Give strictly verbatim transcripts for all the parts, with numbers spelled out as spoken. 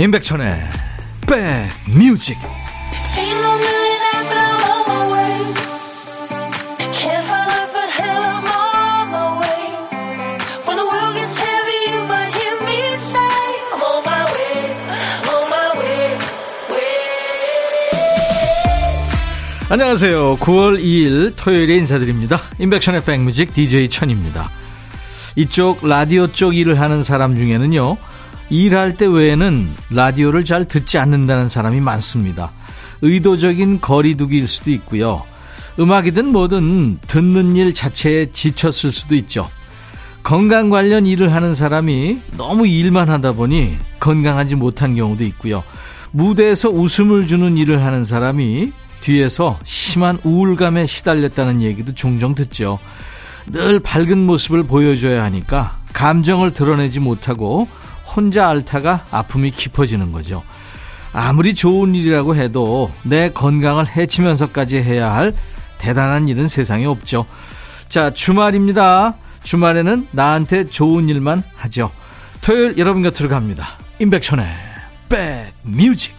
임백천의 백뮤직. 안녕하세요. 구월 이일 토요일에 인사드립니다. 임백천의 백뮤직 디제이 천입니다. 이쪽 라디오 쪽 일을 하는 사람 중에는요, 일할 때 외에는 라디오를 잘 듣지 않는다는 사람이 많습니다. 의도적인 거리두기일 수도 있고요, 음악이든 뭐든 듣는 일 자체에 지쳤을 수도 있죠. 건강 관련 일을 하는 사람이 너무 일만 하다 보니 건강하지 못한 경우도 있고요, 무대에서 웃음을 주는 일을 하는 사람이 뒤에서 심한 우울감에 시달렸다는 얘기도 종종 듣죠. 늘 밝은 모습을 보여줘야 하니까 감정을 드러내지 못하고 혼자 앓다가 아픔이 깊어지는 거죠. 아무리 좋은 일이라고 해도 내 건강을 해치면서까지 해야 할 대단한 일은 세상에 없죠. 자, 주말입니다. 주말에는 나한테 좋은 일만 하죠. 토요일 여러분 곁으로 갑니다. 임백천의 백뮤직.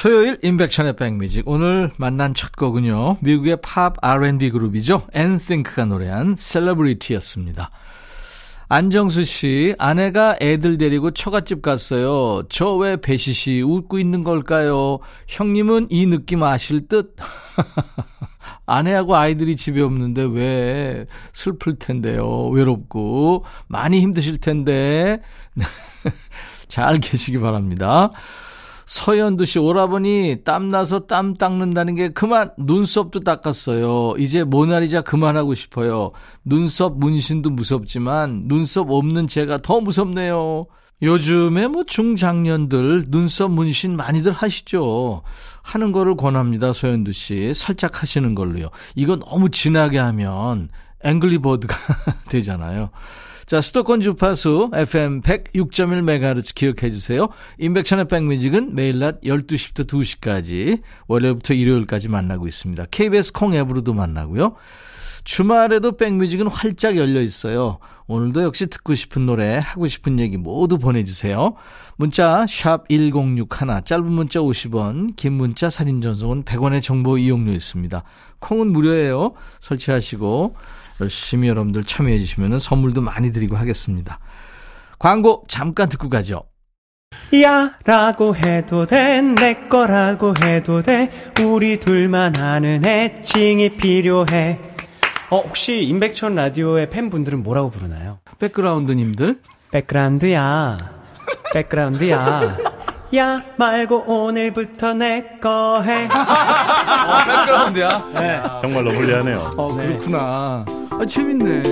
토요일 임백천의 백뮤직. 오늘 만난 첫 곡은요, 미국의 팝 알앤비 그룹이죠, 엔싱크가 노래한 셀러브리티였습니다. 안정수씨, 아내가 애들 데리고 처갓집 갔어요. 저 왜 배시시 웃고 있는 걸까요? 형님은 이 느낌 아실 듯? 아내하고 아이들이 집에 없는데 왜 슬플 텐데요. 외롭고 많이 힘드실 텐데. 잘 계시기 바랍니다. 서현두 씨, 오라버니 땀나서 땀 닦는다는 게 그만. 눈썹도 닦았어요. 이제 모나리자 그만하고 싶어요. 눈썹 문신도 무섭지만 눈썹 없는 제가 더 무섭네요. 요즘에 뭐 중장년들 눈썹 문신 많이들 하시죠. 하는 거를 권합니다. 서현두 씨, 살짝 하시는 걸로요. 이거 너무 진하게 하면 앵글리버드가 되잖아요. 자, 수도권 주파수 에프엠 백육 점 일 메가헤르츠 기억해 주세요. 임백천의 백뮤직은 매일 낮 열두 시부터 두 시까지, 월요일부터 일요일까지 만나고 있습니다. 케이비에스 콩 앱으로도 만나고요. 주말에도 백뮤직은 활짝 열려 있어요. 오늘도 역시 듣고 싶은 노래, 하고 싶은 얘기 모두 보내주세요. 문자 샵 천육십일, 짧은 문자 오십 원, 긴 문자 사진 전송은 백 원의 정보 이용료 있습니다. 콩은 무료예요. 설치하시고 열심히 여러분들 참여해 주시면 선물도 많이 드리고 하겠습니다. 광고 잠깐 듣고 가죠. 야 라고 해도 돼, 내 거라고 해도 돼, 우리 둘만 아는 애칭이 필요해. 어, 혹시 임백천 라디오의 팬분들은 뭐라고 부르나요? 백그라운드님들? 백그라운드야, 백그라운드야. 야 말고 오늘부터 내 거 해. 아, 백그라운드야? 네. 정말 러블리하네요. 어, 그렇구나. 아, 재밌네.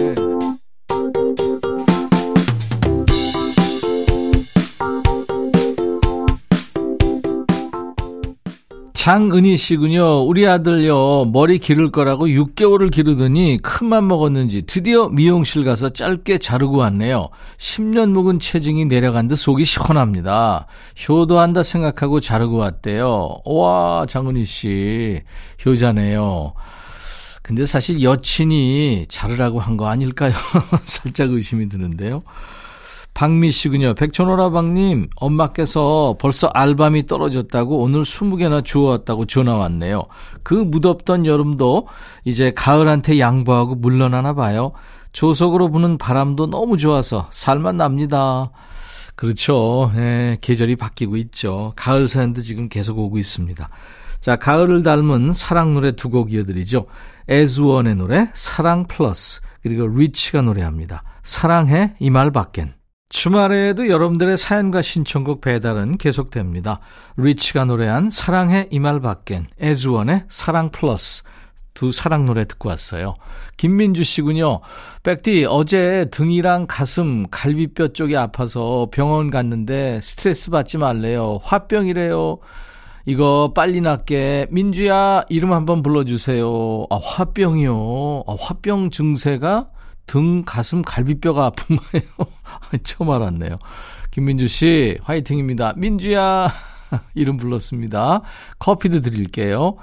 장은희 씨군요. 우리 아들요, 머리 기를 거라고 육 개월을 기르더니 큰맘 먹었는지 드디어 미용실 가서 짧게 자르고 왔네요. 십 년 묵은 체증이 내려간 듯 속이 시원합니다. 효도한다 생각하고 자르고 왔대요. 와, 장은희 씨 효자네요. 근데 사실 여친이 자르라고 한 거 아닐까요? 살짝 의심이 드는데요. 박미 씨군요. 백천오라방님, 엄마께서 벌써 알밤이 떨어졌다고 오늘 스무 개나 주워왔다고 전화 왔네요. 그 무덥던 여름도 이제 가을한테 양보하고 물러나나 봐요. 조석으로 부는 바람도 너무 좋아서 살만 납니다. 그렇죠. 예, 계절이 바뀌고 있죠. 가을 사연도 지금 계속 오고 있습니다. 자, 가을을 닮은 사랑 노래 두 곡 이어드리죠. 에즈원의 노래 사랑 플러스, 그리고 리치가 노래합니다. 사랑해 이 말 밖엔. 주말에도 여러분들의 사연과 신청곡 배달은 계속됩니다. 리치가 노래한 사랑해 이 말 밖엔, 에즈원의 사랑 플러스, 두 사랑 노래 듣고 왔어요. 김민주 씨군요. 백디, 어제 등이랑 가슴, 갈비뼈 쪽이 아파서 병원 갔는데 스트레스 받지 말래요. 화병이래요. 이거 빨리 낫게 민주야 이름 한번 불러주세요. 아, 화병이요. 아, 화병 증세가 등, 가슴, 갈비뼈가 아픈 거예요. 처음 알았네요. 김민주 씨, 화이팅입니다. 민주야, 이름 불렀습니다. 커피도 드릴게요.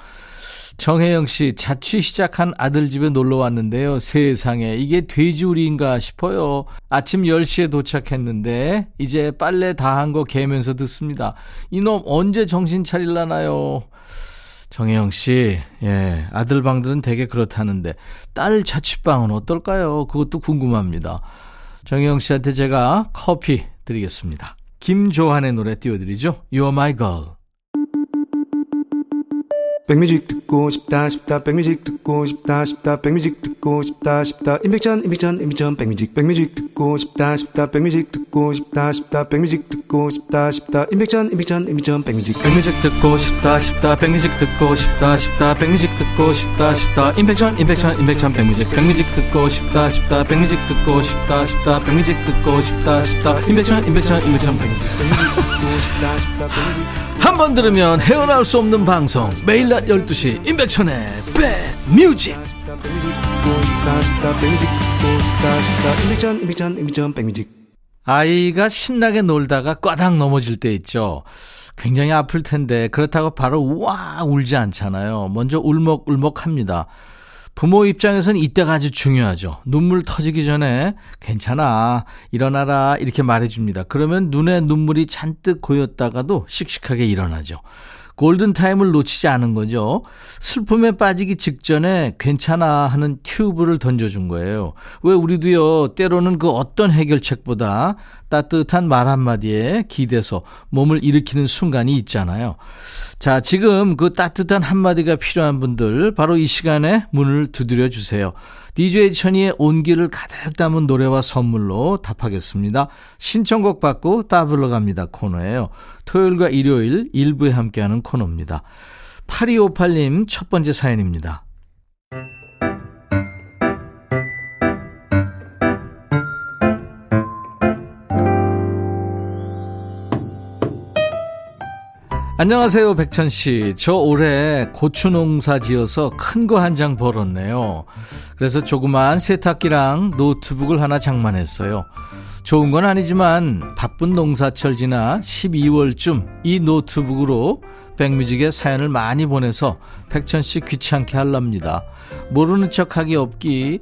정혜영 씨, 자취 시작한 아들 집에 놀러 왔는데요. 세상에 이게 돼지우리인가 싶어요. 아침 열 시에 도착했는데 이제 빨래 다 한 거 개면서 듣습니다. 이놈 언제 정신 차릴라나요? 정혜영 씨, 예, 아들 방들은 되게 그렇다는데 딸 자취방은 어떨까요? 그것도 궁금합니다. 정혜영 씨한테 제가 커피 드리겠습니다. 김조한의 노래 띄워드리죠. You're my girl. 백뮤직 듣고 싶다 싶다 백뮤직 듣고 싶다 싶다 백뮤직 듣고 싶다 싶다 임백찬 임백찬 임백찬 백뮤직 백뮤직 듣고 싶다 싶다 백뮤직 듣고 싶다 싶다 백뮤직 듣고 싶다 싶다 임백찬 임백찬 임백찬 백뮤직 백뮤직 듣고 싶다 싶다 백뮤직 듣고 싶다 싶다 백뮤직 듣고 싶다 싶다 임백찬 임백찬 임백찬 백뮤직 백뮤직 듣고 싶다 싶다 백뮤직 듣고 싶다 싶다 백뮤직 듣고 싶다 싶다 임백찬 임백찬 임백찬 백뮤직 한 번 들으면 헤어나올 수 없는 방송 매일 낮 열두 시 임백천의 백뮤직. 아이가 신나게 놀다가 꽈당 넘어질 때 있죠. 굉장히 아플 텐데 그렇다고 바로 와 울지 않잖아요. 먼저 울먹울먹합니다. 부모 입장에서는 이때가 아주 중요하죠. 눈물 터지기 전에 괜찮아 일어나라 이렇게 말해줍니다. 그러면 눈에 눈물이 잔뜩 고였다가도 씩씩하게 일어나죠. 골든타임을 놓치지 않은 거죠. 슬픔에 빠지기 직전에 괜찮아 하는 튜브를 던져준 거예요. 왜 우리도요 때로는 그 어떤 해결책보다 따뜻한 말 한마디에 기대서 몸을 일으키는 순간이 있잖아요. 자, 지금 그 따뜻한 한마디가 필요한 분들 바로 이 시간에 문을 두드려 주세요. 디제이 천이의 온기를 가득 담은 노래와 선물로 답하겠습니다. 신청곡 받고 따블러 갑니다 코너예요. 토요일과 일요일 일부에 함께하는 코너입니다. 팔이오팔 님 첫 번째 사연입니다. 안녕하세요 백천씨, 저 올해 고추 농사 지어서 큰 거 한 장 벌었네요. 그래서 조그만 세탁기랑 노트북을 하나 장만했어요. 좋은 건 아니지만 바쁜 농사철 지나 십이월쯤 이 노트북으로 백뮤직에 사연을 많이 보내서 백천씨 귀찮게 하랍니다. 모르는 척하기 없기.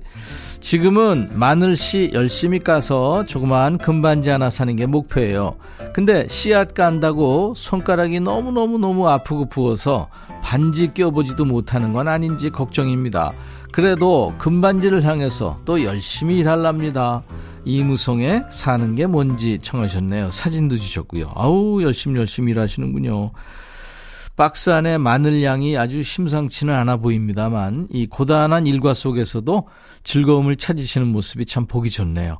지금은 마늘씨 열심히 까서 조그만 금반지 하나 사는 게 목표예요. 근데 씨앗 깐다고 손가락이 너무너무너무 아프고 부어서 반지 껴보지도 못하는 건 아닌지 걱정입니다. 그래도 금반지를 향해서 또 열심히 일하랍니다. 이무송의 사는 게 뭔지 청하셨네요. 사진도 주셨고요. 아우 열심히 열심히 일하시는군요. 박스 안에 마늘향이 아주 심상치는 않아 보입니다만 이 고단한 일과 속에서도 즐거움을 찾으시는 모습이 참 보기 좋네요.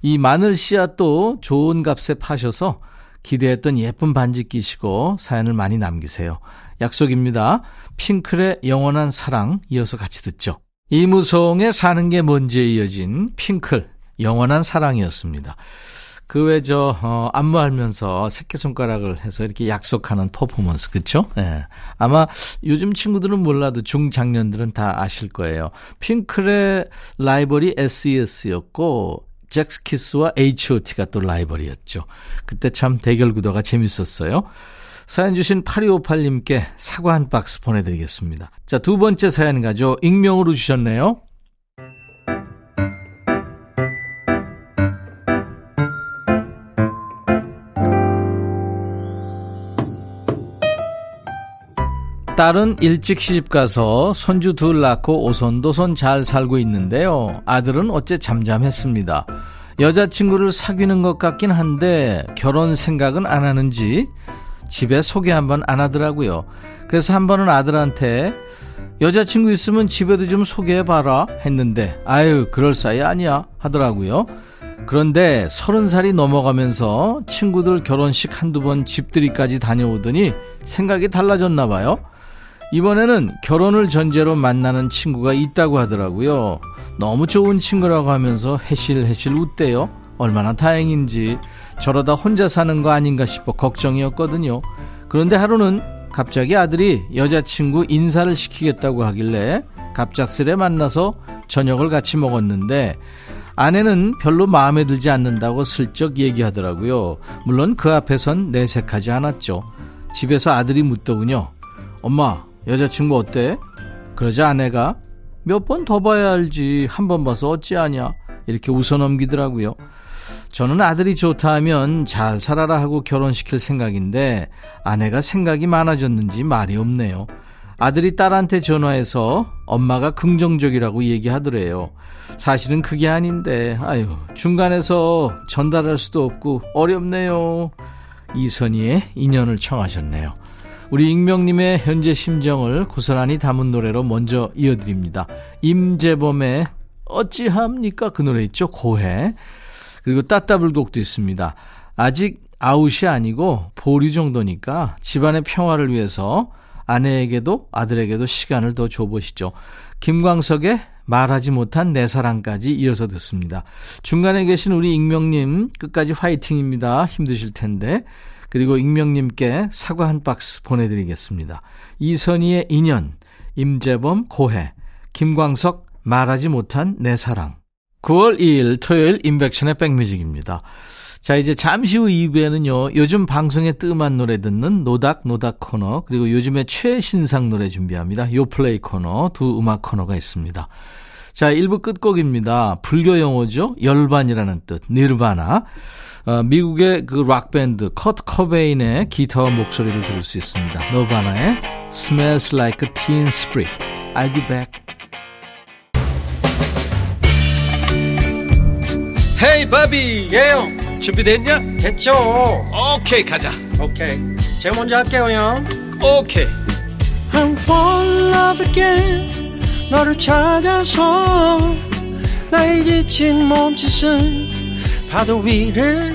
이 마늘 씨앗도 좋은 값에 파셔서 기대했던 예쁜 반지 끼시고 사연을 많이 남기세요. 약속입니다. 핑클의 영원한 사랑 이어서 같이 듣죠. 이무송의 사는 게 뭔지에 이어진 핑클 영원한 사랑이었습니다. 그 외 저 어, 안무하면서 새끼손가락을 해서 이렇게 약속하는 퍼포먼스, 그렇죠? 예. 아마 요즘 친구들은 몰라도 중장년들은 다 아실 거예요. 핑클의 라이벌이 에스이에스였고 잭스키스와 에이치오티가 또 라이벌이었죠. 그때 참 대결 구도가 재밌었어요. 사연 주신 팔이오팔 님께 사과 한 박스 보내드리겠습니다. 자, 두 번째 사연 가죠. 익명으로 주셨네요. 딸은 일찍 시집가서 손주 둘 낳고 오손도손 잘 살고 있는데요. 아들은 어째 잠잠했습니다. 여자친구를 사귀는 것 같긴 한데 결혼 생각은 안 하는지 집에 소개 한번 안 하더라고요. 그래서 한 번은 아들한테 여자친구 있으면 집에도 좀 소개해봐라 했는데 아유 그럴 사이 아니야 하더라고요. 그런데 서른 살이 넘어가면서 친구들 결혼식 한두 번 집들이까지 다녀오더니 생각이 달라졌나 봐요. 이번에는 결혼을 전제로 만나는 친구가 있다고 하더라고요. 너무 좋은 친구라고 하면서 해실해실 웃대요. 얼마나 다행인지 저러다 혼자 사는 거 아닌가 싶어 걱정이었거든요. 그런데 하루는 갑자기 아들이 여자친구 인사를 시키겠다고 하길래 갑작스레 만나서 저녁을 같이 먹었는데 아내는 별로 마음에 들지 않는다고 슬쩍 얘기하더라고요. 물론 그 앞에선 내색하지 않았죠. 집에서 아들이 묻더군요. 엄마 여자친구 어때? 그러자 아내가 몇 번 더 봐야 알지 한 번 봐서 어찌하냐 이렇게 웃어넘기더라고요. 저는 아들이 좋다 하면 잘 살아라 하고 결혼시킬 생각인데 아내가 생각이 많아졌는지 말이 없네요. 아들이 딸한테 전화해서 엄마가 긍정적이라고 얘기하더래요. 사실은 그게 아닌데 아유 중간에서 전달할 수도 없고 어렵네요. 이선희의 인연을 청하셨네요. 우리 익명님의 현재 심정을 고스란히 담은 노래로 먼저 이어드립니다. 임재범의 어찌합니까 그 노래 있죠. 고해. 그리고 따따블곡도 있습니다. 아직 아웃이 아니고 보류 정도니까 집안의 평화를 위해서 아내에게도 아들에게도 시간을 더 줘보시죠. 김광석의 말하지 못한 내 사랑까지 이어서 듣습니다. 중간에 계신 우리 익명님 끝까지 화이팅입니다. 힘드실 텐데. 그리고 익명님께 사과 한 박스 보내드리겠습니다. 이선희의 인연, 임재범 고해, 김광석 말하지 못한 내 사랑. 구월 이일 토요일 인백션의 백뮤직입니다. 자, 이제 잠시 후 이 부에는요. 요즘 방송에 뜸한 노래 듣는 노닥노닥 코너 그리고 요즘에 최신상 노래 준비합니다. 요플레이 코너 두 음악 코너가 있습니다. 자, 일 부 끝곡입니다. 불교 용어죠. 열반이라는 뜻. 니르바나. 어, 미국의 그 락밴드 커트 커베인의 기타와 목소리를 들을 수 있습니다. 너바나의 Smells Like a Teen Spirit. I'll be back. 헤이 바비 예형 준비됐냐? 됐죠. 오케이 가자. 오케이 제가 먼저 할게요 형. 오케이 I'm falling in love again 너를 찾아서 나의 지친 몸짓은 파도 위를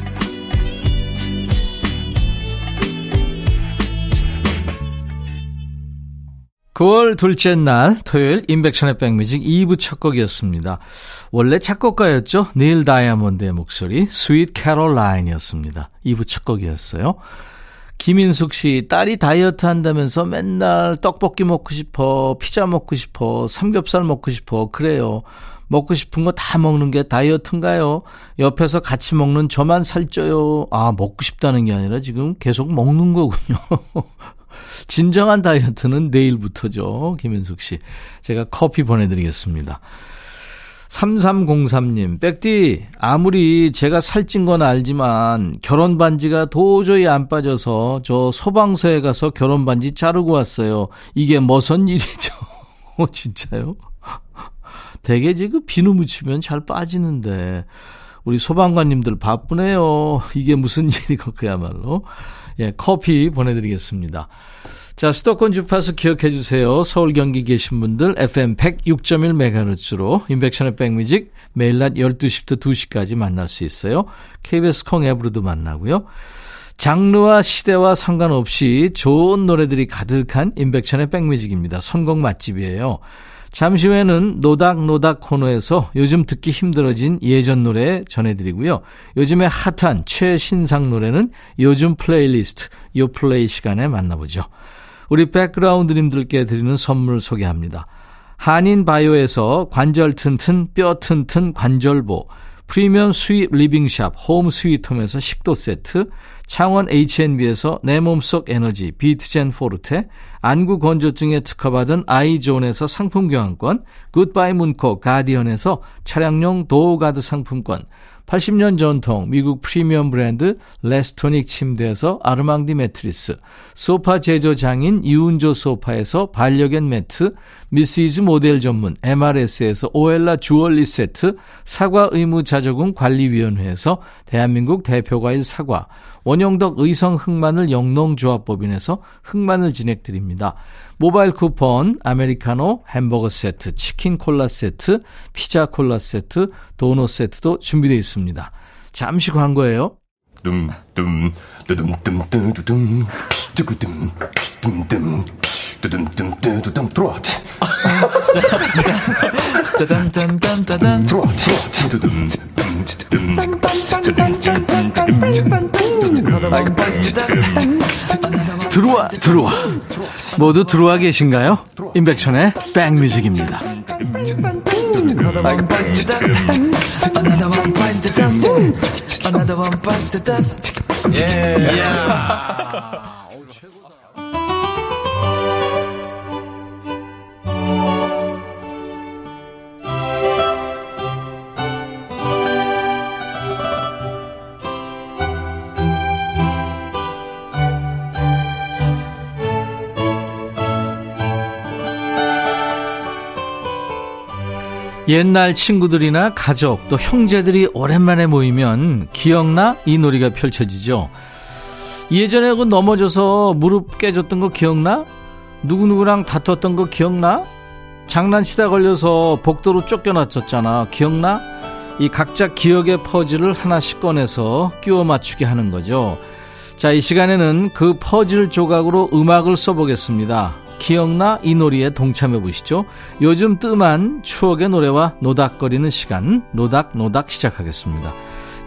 구월 둘째 날 토요일 임백천의 백뮤직 이 부 첫 곡이었습니다. 원래 작곡가였죠. 닐 다이아몬드의 목소리 스윗 캐롤라인이었습니다. 이 부 첫 곡이었어요. 김인숙 씨, 딸이 다이어트 한다면서 맨날 떡볶이 먹고 싶어, 피자 먹고 싶어, 삼겹살 먹고 싶어, 그래요. 먹고 싶은 거 다 먹는 게 다이어트인가요? 옆에서 같이 먹는 저만 살쪄요. 아, 먹고 싶다는 게 아니라 지금 계속 먹는 거군요. 진정한 다이어트는 내일부터죠, 김인숙 씨. 제가 커피 보내드리겠습니다. 삼삼공삼님 백디 아무리 제가 살찐 건 알지만 결혼 반지가 도저히 안 빠져서 저 소방서에 가서 결혼 반지 자르고 왔어요. 이게 무슨 일이죠? 어, 진짜요? 되게 지금 비누 묻히면 잘 빠지는데 우리 소방관님들 바쁘네요. 이게 무슨 일이고 그야말로. 예, 커피 보내드리겠습니다. 자, 수도권 주파수 기억해 주세요. 서울 경기 계신 분들 에프엠 백육 점 일 메가헤르츠로 인백션의 백뮤직 매일 낮 열두 시부터 두 시까지 만날 수 있어요. 케이비에스 콩 앱으로도 만나고요. 장르와 시대와 상관없이 좋은 노래들이 가득한 인백션의 백뮤직입니다. 선곡 맛집이에요. 잠시 후에는 노닥노닥 코너에서 요즘 듣기 힘들어진 예전 노래 전해드리고요. 요즘에 핫한 최신상 노래는 요즘 플레이리스트 요플레이 시간에 만나보죠. 우리 백그라운드님들께 드리는 선물 소개합니다. 한인바이오에서 관절 튼튼 뼈 튼튼 관절보, 프리미엄 수입 리빙샵 홈 스위트홈에서 식도 세트, 창원 에이치앤비에서 내 몸속 에너지 비트젠 포르테, 안구 건조증에 특허받은 아이존에서 상품 교환권, 굿바이 문코 가디언에서 차량용 도어가드 상품권, 팔십 년 전통 미국 프리미엄 브랜드 레스토닉 침대에서 아르망디 매트리스, 소파 제조 장인 이운조 소파에서 반려견 매트, 미시즈 모델 전문 엠알에스에서 오엘라 주얼리 세트, 사과 의무 자조금 관리위원회에서 대한민국 대표과일 사과, 원영덕 의성 흑마늘 영농조합법인에서 흑마늘 진행드립니다. 모바일 쿠폰, 아메리카노, 햄버거 세트, 치킨 콜라 세트, 피자 콜라 세트, 도넛 세트도 준비되어 있습니다. 잠시 광고예요. 둠둠 두둠둠 두둠 두둠 두둠 두둠둠 트로트 트로트 들어와 들어와 모두 들어와 계신가요? 임백천의 백뮤직입니다. 옛날 친구들이나 가족 또 형제들이 오랜만에 모이면 기억나? 이 놀이가 펼쳐지죠. 예전에 그 넘어져서 무릎 깨졌던 거 기억나? 누구누구랑 다퉜던 거 기억나? 장난치다 걸려서 복도로 쫓겨났었잖아 기억나? 이 각자 기억의 퍼즐을 하나씩 꺼내서 끼워 맞추게 하는 거죠. 자, 이 시간에는 그 퍼즐 조각으로 음악을 써보겠습니다. 기억나? 이 놀이에 동참해 보시죠. 요즘 뜸한 추억의 노래와 노닥거리는 시간, 노닥노닥 시작하겠습니다.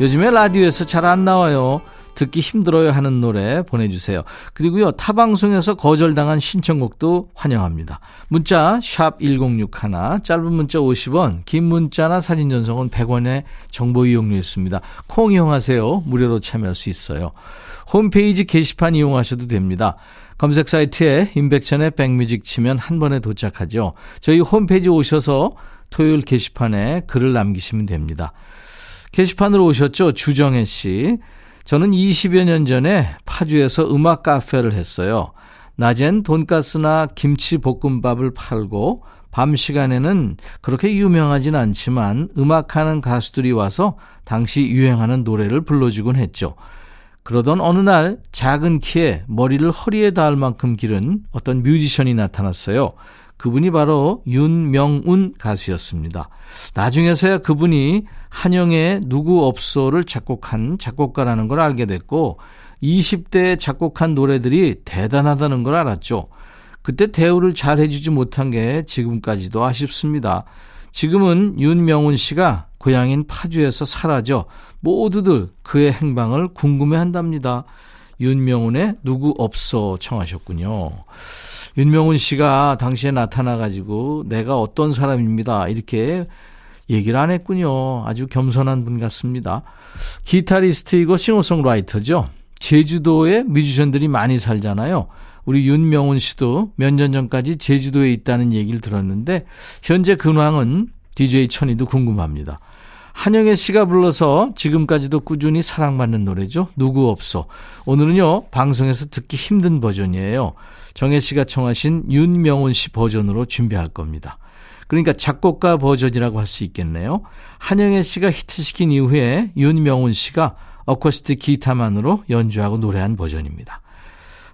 요즘에 라디오에서 잘 안 나와요. 듣기 힘들어요 하는 노래 보내주세요. 그리고요, 타방송에서 거절당한 신청곡도 환영합니다. 문자 샵 일공육일, 짧은 문자 오십 원, 긴 문자나 사진 전송은 백 원의 정보 이용료 있습니다. 콩 이용하세요. 무료로 참여할 수 있어요. 홈페이지 게시판 이용하셔도 됩니다. 검색 사이트에 임백천의 백뮤직 치면 한 번에 도착하죠. 저희 홈페이지 오셔서 토요일 게시판에 글을 남기시면 됩니다. 게시판으로 오셨죠? 주정혜 씨. 저는 이십여 년 전에 파주에서 음악 카페를 했어요. 낮엔 돈가스나 김치 볶음밥을 팔고 밤 시간에는 그렇게 유명하진 않지만 음악하는 가수들이 와서 당시 유행하는 노래를 불러주곤 했죠. 그러던 어느 날 작은 키에 머리를 허리에 닿을 만큼 기른 어떤 뮤지션이 나타났어요. 그분이 바로 윤명운 가수였습니다. 나중에서야 그분이 한영의 누구 없소를 작곡한 작곡가라는 걸 알게 됐고 이십 대에 작곡한 노래들이 대단하다는 걸 알았죠. 그때 대우를 잘 해주지 못한 게 지금까지도 아쉽습니다. 지금은 윤명운 씨가 고향인 파주에서 사라져 모두들 그의 행방을 궁금해한답니다. 윤명운의 누구 없어 청하셨군요. 윤명운 씨가 당시에 나타나가지고 내가 어떤 사람입니다 이렇게 얘기를 안 했군요. 아주 겸손한 분 같습니다. 기타리스트이고 싱어송라이터죠. 제주도에 뮤지션들이 많이 살잖아요. 우리 윤명운 씨도 몇 년 전까지 제주도에 있다는 얘기를 들었는데 현재 근황은 디제이 천이도 궁금합니다. 한영애 씨가 불러서 지금까지도 꾸준히 사랑받는 노래죠. 누구 없어. 오늘은요, 방송에서 듣기 힘든 버전이에요. 정혜 씨가 청하신 윤명운 씨 버전으로 준비할 겁니다. 그러니까 작곡가 버전이라고 할 수 있겠네요. 한영애 씨가 히트시킨 이후에 윤명운 씨가 어쿠스틱 기타만으로 연주하고 노래한 버전입니다.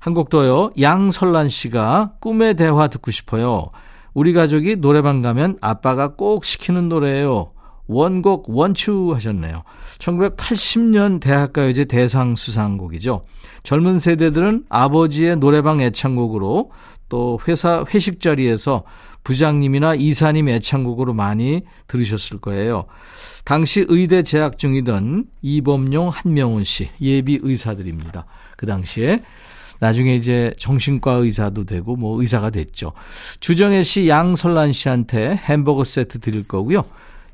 한 곡 더요. 양설란 씨가 꿈의 대화 듣고 싶어요. 우리 가족이 노래방 가면 아빠가 꼭 시키는 노래예요. 원곡 원추 하셨네요. 천구백팔십 년 대학가요제 대상 수상곡이죠. 젊은 세대들은 아버지의 노래방 애창곡으로 또 회사 회식 자리에서 부장님이나 이사님 애창곡으로 많이 들으셨을 거예요. 당시 의대 재학 중이던 이범용, 한명훈 씨 예비 의사들입니다. 그 당시에 나중에 이제 정신과 의사도 되고 뭐 의사가 됐죠. 주정혜 씨, 양설란 씨한테 햄버거 세트 드릴 거고요.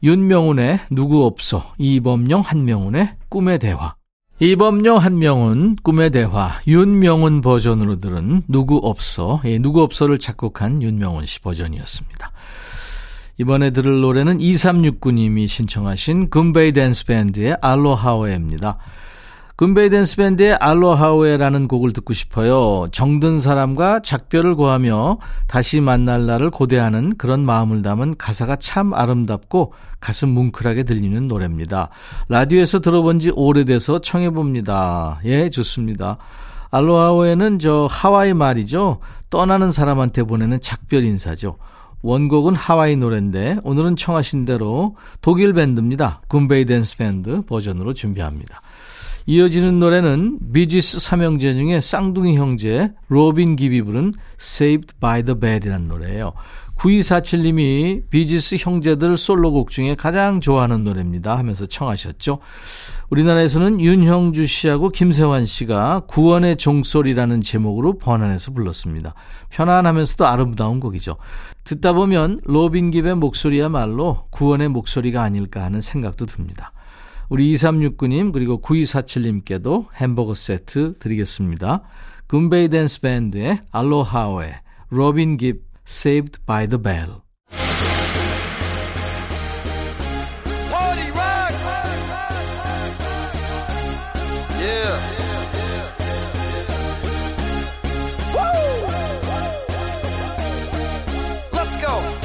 윤명운의 누구 없어, 이범용, 한명운의 꿈의 대화. 이범용, 한명운, 꿈의 대화, 윤명운 버전으로 들은 누구 없어, 예, 누구 없어를 작곡한 윤명운 씨 버전이었습니다. 이번에 들을 노래는 이삼육구 님이 신청하신 금베이 댄스밴드의 알로하웨입니다. 금베이 댄스밴드의 알로하웨라는 곡을 듣고 싶어요. 정든 사람과 작별을 고하며 다시 만날 날을 고대하는 그런 마음을 담은 가사가 참 아름답고 가슴 뭉클하게 들리는 노래입니다. 라디오에서 들어본 지 오래돼서 청해봅니다. 예, 좋습니다. 알로하웨는 저 하와이 말이죠. 떠나는 사람한테 보내는 작별 인사죠. 원곡은 하와이 노래인데 오늘은 청하신 대로 독일 밴드입니다. 금베이 댄스밴드 버전으로 준비합니다. 이어지는 노래는 비지스 삼형제 중에 쌍둥이 형제 로빈 깁이 부른 Saved by the Bell이라는 노래예요. 구이사칠님이 비지스 형제들 솔로곡 중에 가장 좋아하는 노래입니다 하면서 청하셨죠. 우리나라에서는 윤형주 씨하고 김세환 씨가 구원의 종소리라는 제목으로 번안해서 불렀습니다. 편안하면서도 아름다운 곡이죠. 듣다 보면 로빈 깁의 목소리야말로 구원의 목소리가 아닐까 하는 생각도 듭니다. 우리 이삼육구님 그리고 구이사칠님께도 햄버거 세트 드리겠습니다. 굼베이 댄스 밴드의 알로하오의 로빈 깁 Saved by the Bell. Party rock! Yeah. Woo! Let's go.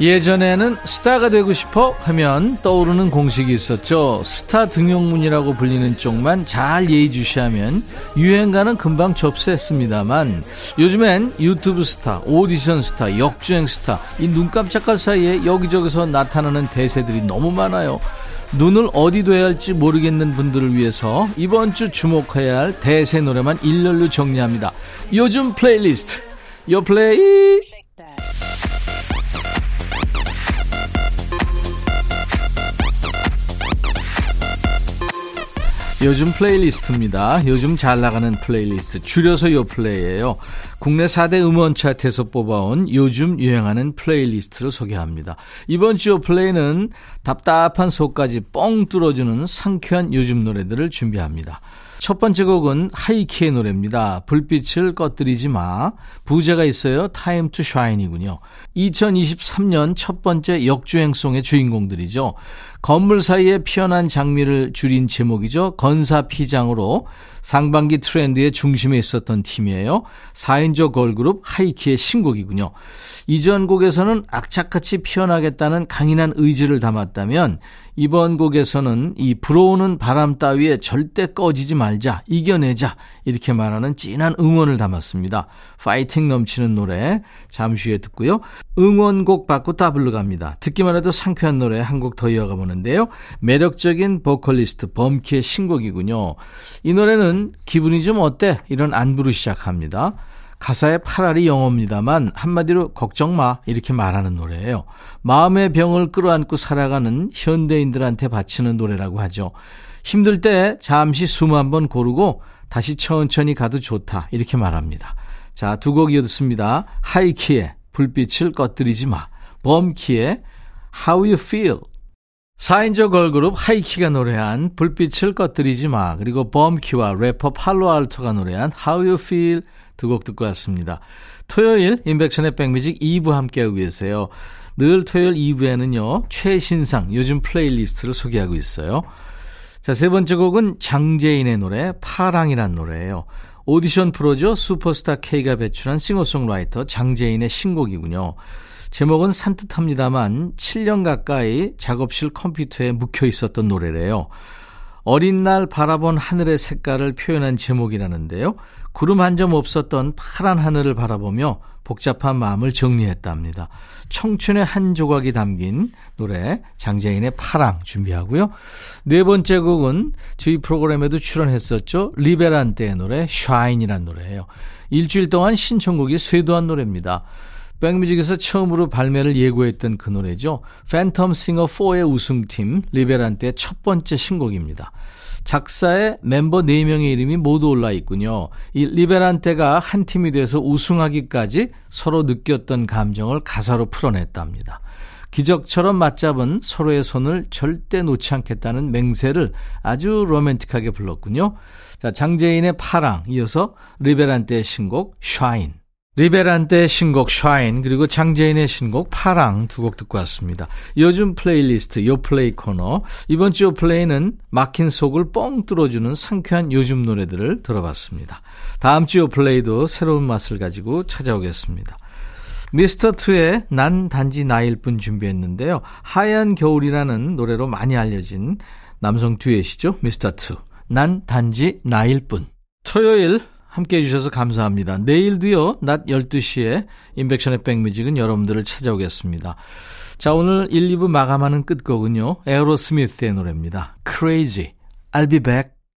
예전에는 스타가 되고 싶어 하면 떠오르는 공식이 있었죠. 스타 등용문이라고 불리는 쪽만 잘 예의주시하면 유행가는 금방 접수했습니다만, 요즘엔 유튜브 스타, 오디션 스타, 역주행 스타, 이 눈 깜짝할 사이에 여기저기서 나타나는 대세들이 너무 많아요. 눈을 어디 둬야 할지 모르겠는 분들을 위해서 이번 주 주목해야 할 대세 노래만 일렬로 정리합니다. 요즘 플레이리스트 요플레이. 요즘 플레이리스트입니다. 요즘 잘 나가는 플레이리스트, 줄여서 요플레이예요. 국내 사대 음원 차트에서 뽑아온 요즘 유행하는 플레이리스트를 소개합니다. 이번 주 요플레이는 답답한 속까지 뻥 뚫어주는 상쾌한 요즘 노래들을 준비합니다. 첫 번째 곡은 하이키의 노래입니다. 불빛을 꺼뜨리지 마. 부제가 있어요. Time to Shine이군요. 이천이십삼년 첫 번째 역주행송의 주인공들이죠. 건물 사이에 피어난 장미를 줄인 제목이죠. 건사피장으로 상반기 트렌드의 중심에 있었던 팀이에요. 사인조 걸그룹 하이키의 신곡이군요. 이전 곡에서는 악착같이 피어나겠다는 강인한 의지를 담았다면, 이번 곡에서는 이 불어오는 바람 따위에 절대 꺼지지 말자, 이겨내자, 이렇게 말하는 진한 응원을 담았습니다. 파이팅 넘치는 노래 잠시 후에 듣고요. 응원곡 받고 따블로 갑니다. 듣기만 해도 상쾌한 노래 한 곡 더 이어가 보는데요. 매력적인 보컬리스트 범키의 신곡이군요. 이 노래는 기분이 좀 어때? 이런 안부로 시작합니다. 가사의 팔알이 영어입니다만 한마디로 걱정 마, 이렇게 말하는 노래예요. 마음의 병을 끌어안고 살아가는 현대인들한테 바치는 노래라고 하죠. 힘들 때 잠시 숨 한번 고르고 다시 천천히 가도 좋다, 이렇게 말합니다. 자, 두 곡 이어 듣습니다. 하이키의 불빛을 꺼뜨리지 마, 범키의 How You Feel. 사인조 걸그룹 하이키가 노래한 불빛을 꺼뜨리지 마, 그리고 범키와 래퍼 팔로알토가 노래한 How You Feel, 두 곡 듣고 왔습니다. 토요일 인백션의 백뮤직 이 부 함께하고 계세요. 늘 토요일 이 부에는요 최신상 요즘 플레이리스트를 소개하고 있어요. 자, 세 번째 곡은 장재인의 노래 파랑이란 노래예요. 오디션 프로죠. 슈퍼스타 K가 배출한 싱어송라이터 장재인의 신곡이군요. 제목은 산뜻합니다만 칠년 가까이 작업실 컴퓨터에 묵혀 있었던 노래래요. 어린 날 바라본 하늘의 색깔을 표현한 제목이라는데요. 구름 한 점 없었던 파란 하늘을 바라보며 복잡한 마음을 정리했답니다. 청춘의 한 조각이 담긴 노래 장재인의 파랑 준비하고요. 네 번째 곡은 저희 프로그램에도 출연했었죠. 리베란테의 노래 샤인이란 노래예요. 일주일 동안 신청곡이 쇄도한 노래입니다. 백뮤직에서 처음으로 발매를 예고했던 그 노래죠. 팬텀 싱어 사의 우승팀 리베란테의 첫 번째 신곡입니다. 작사에 멤버 네 명의 이름이 모두 올라있군요. 이 리베란테가 한 팀이 돼서 우승하기까지 서로 느꼈던 감정을 가사로 풀어냈답니다. 기적처럼 맞잡은 서로의 손을 절대 놓지 않겠다는 맹세를 아주 로맨틱하게 불렀군요. 자, 장재인의 파랑, 이어서 리베란테의 신곡 샤인. 리베란테의 신곡 샤인, 그리고 장재인의 신곡 파랑 두 곡 듣고 왔습니다. 요즘 플레이리스트 요플레이 코너. 이번 주 요플레이는 막힌 속을 뻥 뚫어주는 상쾌한 요즘 노래들을 들어봤습니다. 다음 주 요플레이도 새로운 맛을 가지고 찾아오겠습니다. 미스터투의 난 단지 나일 뿐 준비했는데요. 하얀 겨울이라는 노래로 많이 알려진 남성 듀엣이죠. 미스터투, 난 단지 나일 뿐. 토요일 함께해 주셔서 감사합니다. 내일도요, 낮 열두 시에 인백션의 백뮤직은 여러분들을 찾아오겠습니다. 자, 오늘 일, 이부 마감하는 끝곡은요 에어로스미스의 노래입니다. Crazy. I'll be back.